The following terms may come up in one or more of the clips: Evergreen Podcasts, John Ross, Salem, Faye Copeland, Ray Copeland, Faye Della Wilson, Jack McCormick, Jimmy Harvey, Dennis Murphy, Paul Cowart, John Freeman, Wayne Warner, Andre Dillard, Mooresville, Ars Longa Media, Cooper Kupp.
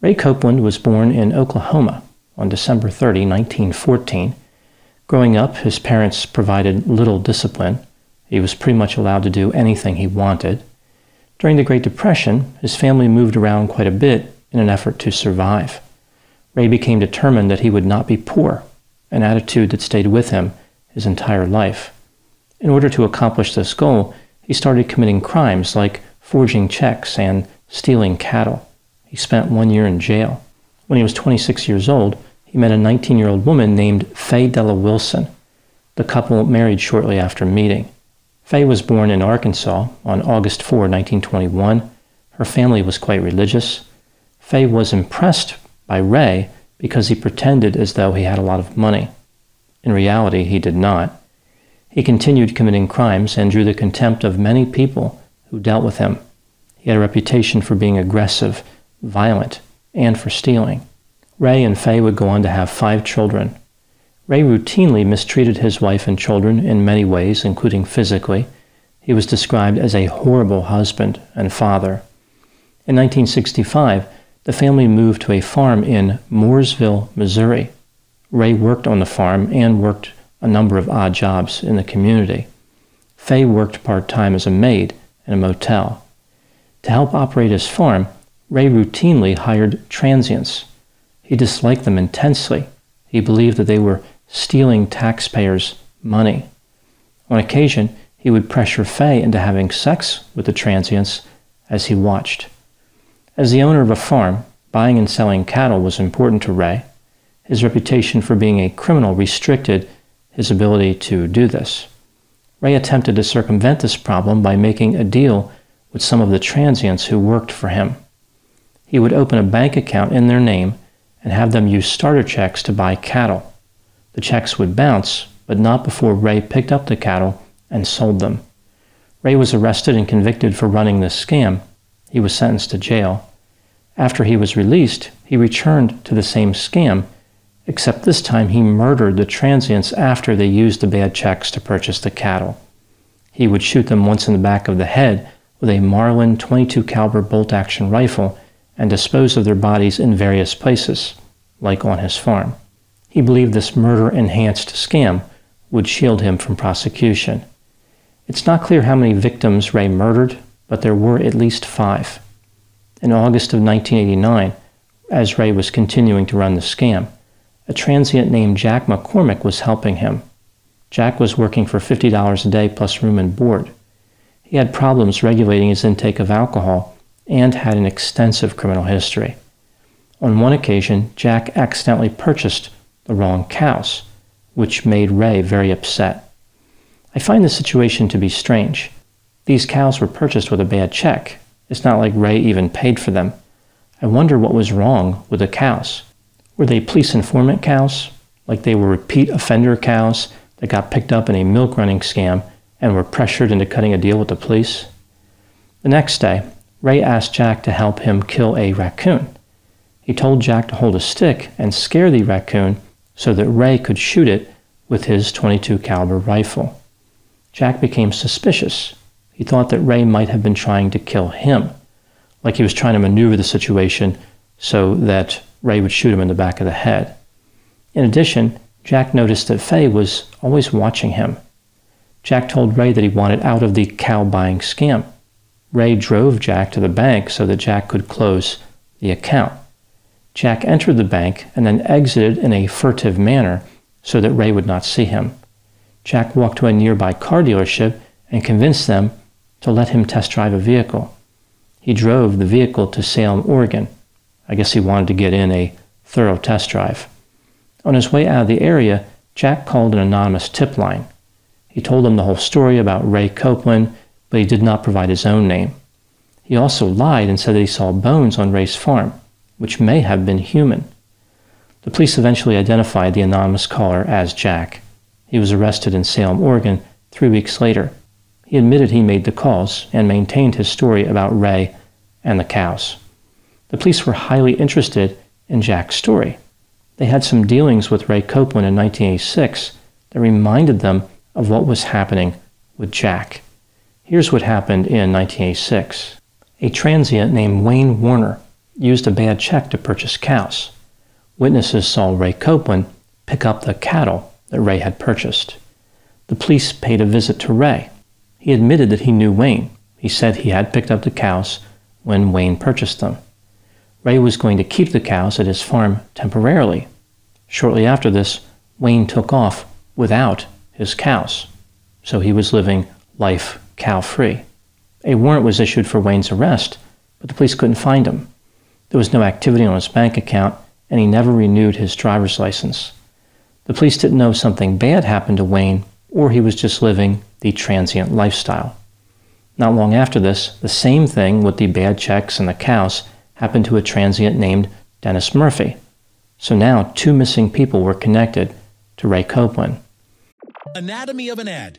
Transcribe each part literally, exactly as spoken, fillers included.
Ray Copeland was born in Oklahoma on December thirtieth, nineteen fourteen. Growing up, his parents provided little discipline. He was pretty much allowed to do anything he wanted. During the Great Depression, his family moved around quite a bit in an effort to survive. Ray became determined that he would not be poor, an attitude that stayed with him his entire life. In order to accomplish this goal, he started committing crimes like forging checks and stealing cattle. He spent one year in jail. When he was twenty-six years old, he met a nineteen-year-old woman named Faye Della Wilson. The couple married shortly after meeting. Faye was born in Arkansas on August fourth, nineteen twenty-one. Her family was quite religious. Faye was impressed by Ray because he pretended as though he had a lot of money. In reality, he did not. He continued committing crimes and drew the contempt of many people who dealt with him. He had a reputation for being aggressive, violent, and for stealing. Ray and Faye would go on to have five children. Ray routinely mistreated his wife and children in many ways, including physically. He was described as a horrible husband and father. In nineteen sixty-five, the family moved to a farm in Mooresville, Missouri. Ray worked on the farm and worked a number of odd jobs in the community. Faye worked part-time as a maid in a motel. To help operate his farm, Ray routinely hired transients. He disliked them intensely. He believed that they were stealing taxpayers' money. On occasion, he would pressure Faye into having sex with the transients as he watched. As the owner of a farm, buying and selling cattle was important to Ray. His reputation for being a criminal restricted his ability to do this. Ray attempted to circumvent this problem by making a deal with some of the transients who worked for him. He would open a bank account in their name and have them use starter checks to buy cattle. The checks would bounce, but not before Ray picked up the cattle and sold them. Ray was arrested and convicted for running this scam. He was sentenced to jail. After he was released, he returned to the same scam, except this time he murdered the transients after they used the bad checks to purchase the cattle. He would shoot them once in the back of the head with a Marlin twenty-two caliber bolt-action rifle and dispose of their bodies in various places, like on his farm. He believed this murder-enhanced scam would shield him from prosecution. It's not clear how many victims Ray murdered, but there were at least five. In August of nineteen eighty-nine, as Ray was continuing to run the scam, a transient named Jack McCormick was helping him. Jack was working for fifty dollars a day plus room and board. He had problems regulating his intake of alcohol and had an extensive criminal history. On one occasion, Jack accidentally purchased the wrong cows, which made Ray very upset. I find the situation to be strange. These cows were purchased with a bad check. It's not like Ray even paid for them. I wonder what was wrong with the cows. Were they police informant cows? Like they were repeat offender cows that got picked up in a milk running scam and were pressured into cutting a deal with the police? The next day, Ray asked Jack to help him kill a raccoon. He told Jack to hold a stick and scare the raccoon so that Ray could shoot it with his twenty-two caliber rifle. Jack became suspicious. He thought that Ray might have been trying to kill him, like he was trying to maneuver the situation so that Ray would shoot him in the back of the head. In addition, Jack noticed that Faye was always watching him. Jack told Ray that he wanted out of the cow buying scam. Ray drove Jack to the bank so that Jack could close the account. Jack entered the bank and then exited in a furtive manner so that Ray would not see him. Jack walked to a nearby car dealership and convinced them to let him test drive a vehicle. He drove the vehicle to Salem, Oregon. I guess he wanted to get in a thorough test drive. On his way out of the area, Jack called an anonymous tip line. He told them the whole story about Ray Copeland, but he did not provide his own name. He also lied and said that he saw bones on Ray's farm, which may have been human. The police eventually identified the anonymous caller as Jack. He was arrested in Salem, Oregon, three weeks later. He admitted he made the calls and maintained his story about Ray and the cows. The police were highly interested in Jack's story. They had some dealings with Ray Copeland in nineteen eighty-six that reminded them of what was happening with Jack. Here's what happened in nineteen eighty-six. A transient named Wayne Warner used a bad check to purchase cows. Witnesses saw Ray Copeland pick up the cattle that Ray had purchased. The police paid a visit to Ray. He admitted that he knew Wayne. He said he had picked up the cows when Wayne purchased them. Ray was going to keep the cows at his farm temporarily. Shortly after this, Wayne took off without his cows, so he was living life cow-free. A warrant was issued for Wayne's arrest, but the police couldn't find him. There was no activity on his bank account, and he never renewed his driver's license. The police didn't know if something bad happened to Wayne, or he was just living the transient lifestyle. Not long after this, the same thing with the bad checks and the cows happened to a transient named Dennis Murphy. So now two missing people were connected to Ray Copeland. Anatomy of an ad.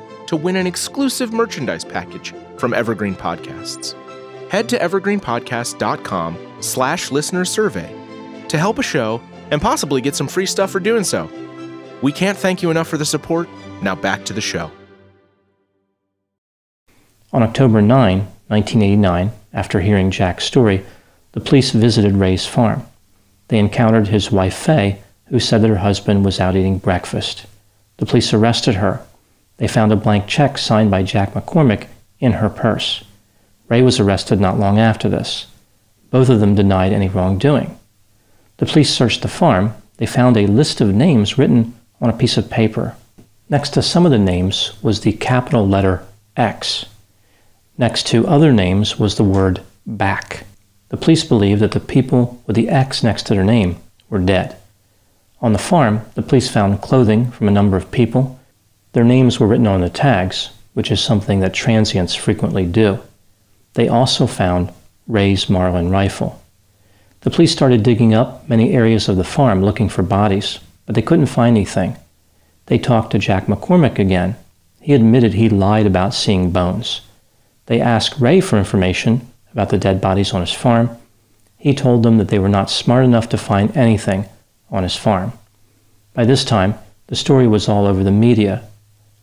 to win an exclusive merchandise package from Evergreen Podcasts. Head to evergreen podcast dot com slash listener survey to help a show and possibly get some free stuff for doing so. We can't thank you enough for the support. Now back to the show. On October ninth, nineteen eighty-nine, after hearing Jack's story, the police visited Ray's farm. They encountered his wife, Faye, who said that her husband was out eating breakfast. The police arrested her. They found a blank check signed by Jack McCormick in her purse. Ray was arrested not long after this. Both of them denied any wrongdoing. The police searched the farm. They found a list of names written on a piece of paper. Next to some of the names was the capital letter X. Next to other names was the word back. The police believed that the people with the X next to their name were dead. On the farm, the police found clothing from a number of people. Their names were written on the tags, which is something that transients frequently do. They also found Ray's Marlin rifle. The police started digging up many areas of the farm looking for bodies, but they couldn't find anything. They talked to Jack McCormick again. He admitted he lied about seeing bones. They asked Ray for information about the dead bodies on his farm. He told them that they were not smart enough to find anything on his farm. By this time, the story was all over the media.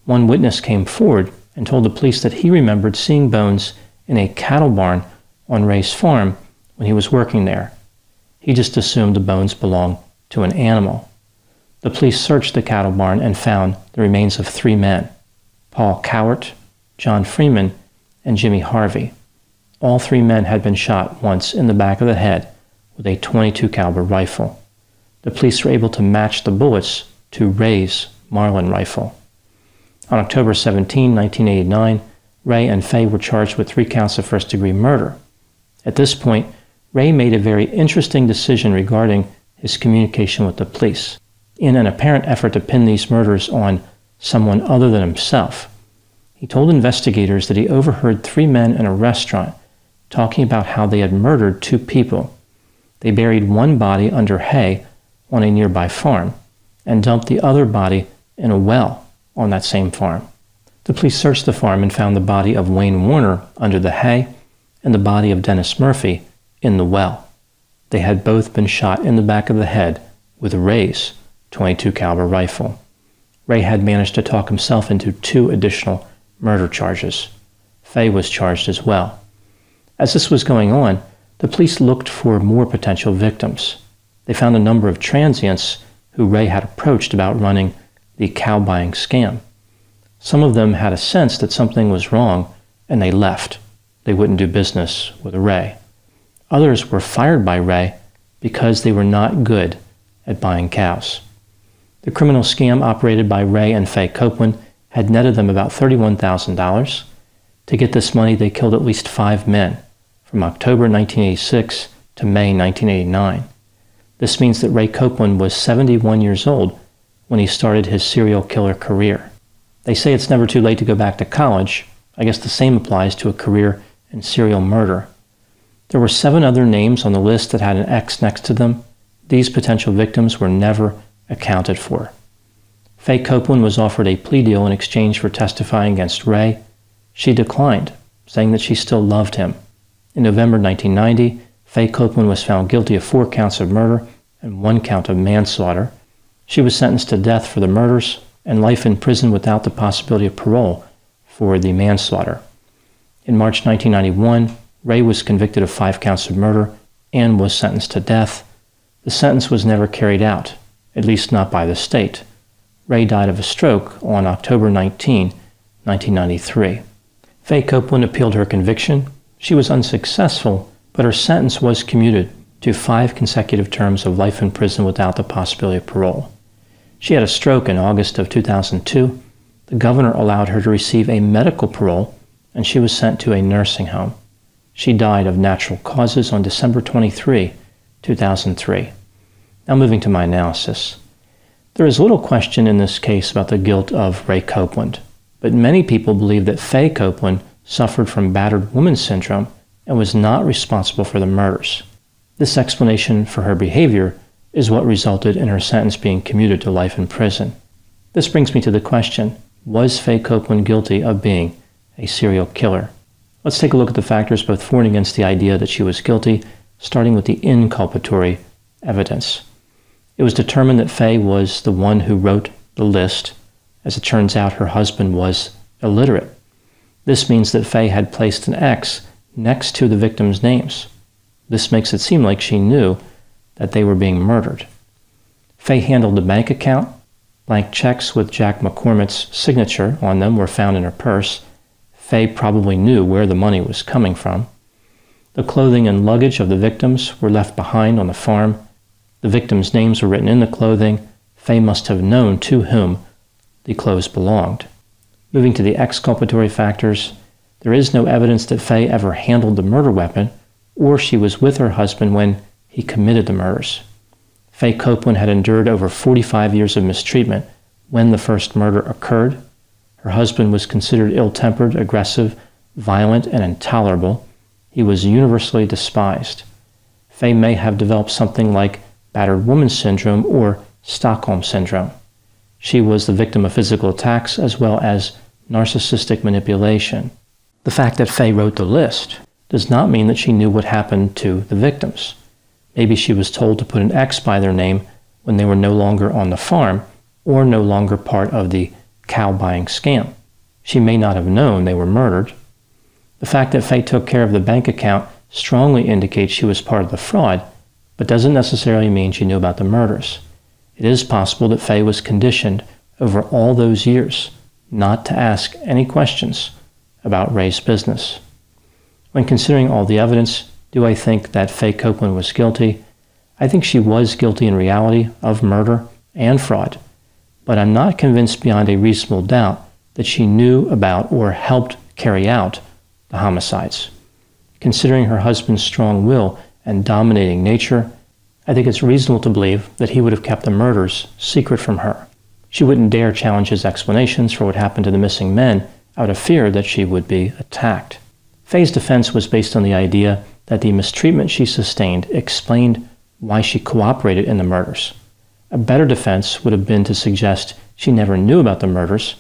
One witness came forward and told the police that he remembered seeing bones in a cattle barn on Ray's farm when he was working there. He just assumed the bones belonged to an animal. The police searched the cattle barn and found the remains of three men, Paul Cowart, John Freeman, and Jimmy Harvey. All three men had been shot once in the back of the head with a twenty-two caliber rifle. The police were able to match the bullets to Ray's Marlin rifle. On October seventeenth, nineteen eighty-nine, Ray and Faye were charged with three counts of first-degree murder. At this point, Ray made a very interesting decision regarding his communication with the police, in an apparent effort to pin these murders on someone other than himself. He told investigators that he overheard three men in a restaurant talking about how they had murdered two people. They buried one body under hay on a nearby farm and dumped the other body in a well on that same farm. The police searched the farm and found the body of Wayne Warner under the hay and the body of Dennis Murphy in the well. They had both been shot in the back of the head with Ray's twenty-two caliber rifle. Ray had managed to talk himself into two additional murder charges. Faye was charged as well. As this was going on, the police looked for more potential victims. They found a number of transients who Ray had approached about running the cow buying scam. Some of them had a sense that something was wrong and they left. They wouldn't do business with Ray. Others were fired by Ray because they were not good at buying cows. The criminal scam operated by Ray and Faye Copeland had netted them about thirty-one thousand dollars. To get this money, they killed at least five men from October nineteen eighty-six to May nineteen eighty-nine. This means that Ray Copeland was seventy-one years old when he started his serial killer career. They say it's never too late to go back to college. I guess the same applies to a career in serial murder. There were seven other names on the list that had an X next to them. These potential victims were never accounted for. Faye Copeland was offered a plea deal in exchange for testifying against Ray. She declined, saying that she still loved him. In November nineteen ninety, Faye Copeland was found guilty of four counts of murder and one count of manslaughter. She was sentenced to death for the murders and life in prison without the possibility of parole for the manslaughter. In March nineteen ninety-one, Ray was convicted of five counts of murder and was sentenced to death. The sentence was never carried out, at least not by the state. Ray died of a stroke on October nineteenth, nineteen ninety-three. Faye Copeland appealed her conviction. She was unsuccessful, but her sentence was commuted to five consecutive terms of life in prison without the possibility of parole. She had a stroke in August of two thousand two. The governor allowed her to receive a medical parole, and she was sent to a nursing home. She died of natural causes on December twenty-third, two thousand three. Now moving to my analysis. There is little question in this case about the guilt of Ray Copeland, but many people believe that Faye Copeland suffered from battered woman syndrome and was not responsible for the murders. This explanation for her behavior is what resulted in her sentence being commuted to life in prison. This brings me to the question, was Faye Copeland guilty of being a serial killer? Let's take a look at the factors both for and against the idea that she was guilty, starting with the inculpatory evidence. It was determined that Faye was the one who wrote the list. As it turns out, her husband was illiterate. This means that Faye had placed an X next to the victims' names. This makes it seem like she knew that they were being murdered. Faye handled the bank account. Blank checks with Jack McCormick's signature on them were found in her purse. Faye probably knew where the money was coming from. The clothing and luggage of the victims were left behind on the farm. The victims' names were written in the clothing. Faye must have known to whom the clothes belonged. Moving to the exculpatory factors, there is no evidence that Faye ever handled the murder weapon or she was with her husband when he committed the murders. Faye Copeland had endured over forty-five years of mistreatment when the first murder occurred. Her husband was considered ill-tempered, aggressive, violent, and intolerable. He was universally despised. Faye may have developed something like battered woman syndrome or Stockholm syndrome. She was the victim of physical attacks as well as narcissistic manipulation. The fact that Faye wrote the list does not mean that she knew what happened to the victims. Maybe she was told to put an X by their name when they were no longer on the farm or no longer part of the cow buying scam. She may not have known they were murdered. The fact that Faye took care of the bank account strongly indicates she was part of the fraud, but doesn't necessarily mean she knew about the murders. It is possible that Faye was conditioned over all those years not to ask any questions about Ray's business. When considering all the evidence, do I think that Faye Copeland was guilty? I think she was guilty in reality of murder and fraud, but I'm not convinced beyond a reasonable doubt that she knew about or helped carry out the homicides. Considering her husband's strong will and dominating nature, I think it's reasonable to believe that he would have kept the murders secret from her. She wouldn't dare challenge his explanations for what happened to the missing men out of fear that she would be attacked. Faye's defense was based on the idea that the mistreatment she sustained explained why she cooperated in the murders. A better defense would have been to suggest she never knew about the murders,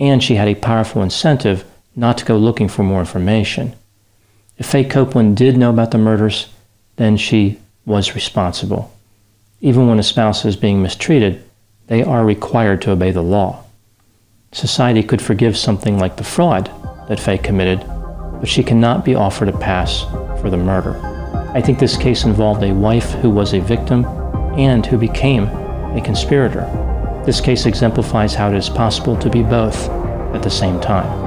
and she had a powerful incentive not to go looking for more information. If Faye Copeland did know about the murders, then she was responsible. Even when a spouse is being mistreated, they are required to obey the law. Society could forgive something like the fraud that Faye committed, but she cannot be offered a pass for the murder. I think this case involved a wife who was a victim and who became a conspirator. This case exemplifies how it is possible to be both at the same time.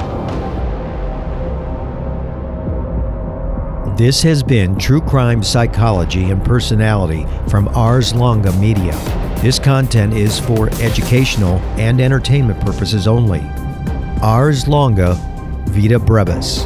This has been True Crime Psychology and Personality from Ars Longa Media. This content is for educational and entertainment purposes only. Ars Longa, Vita Brevis.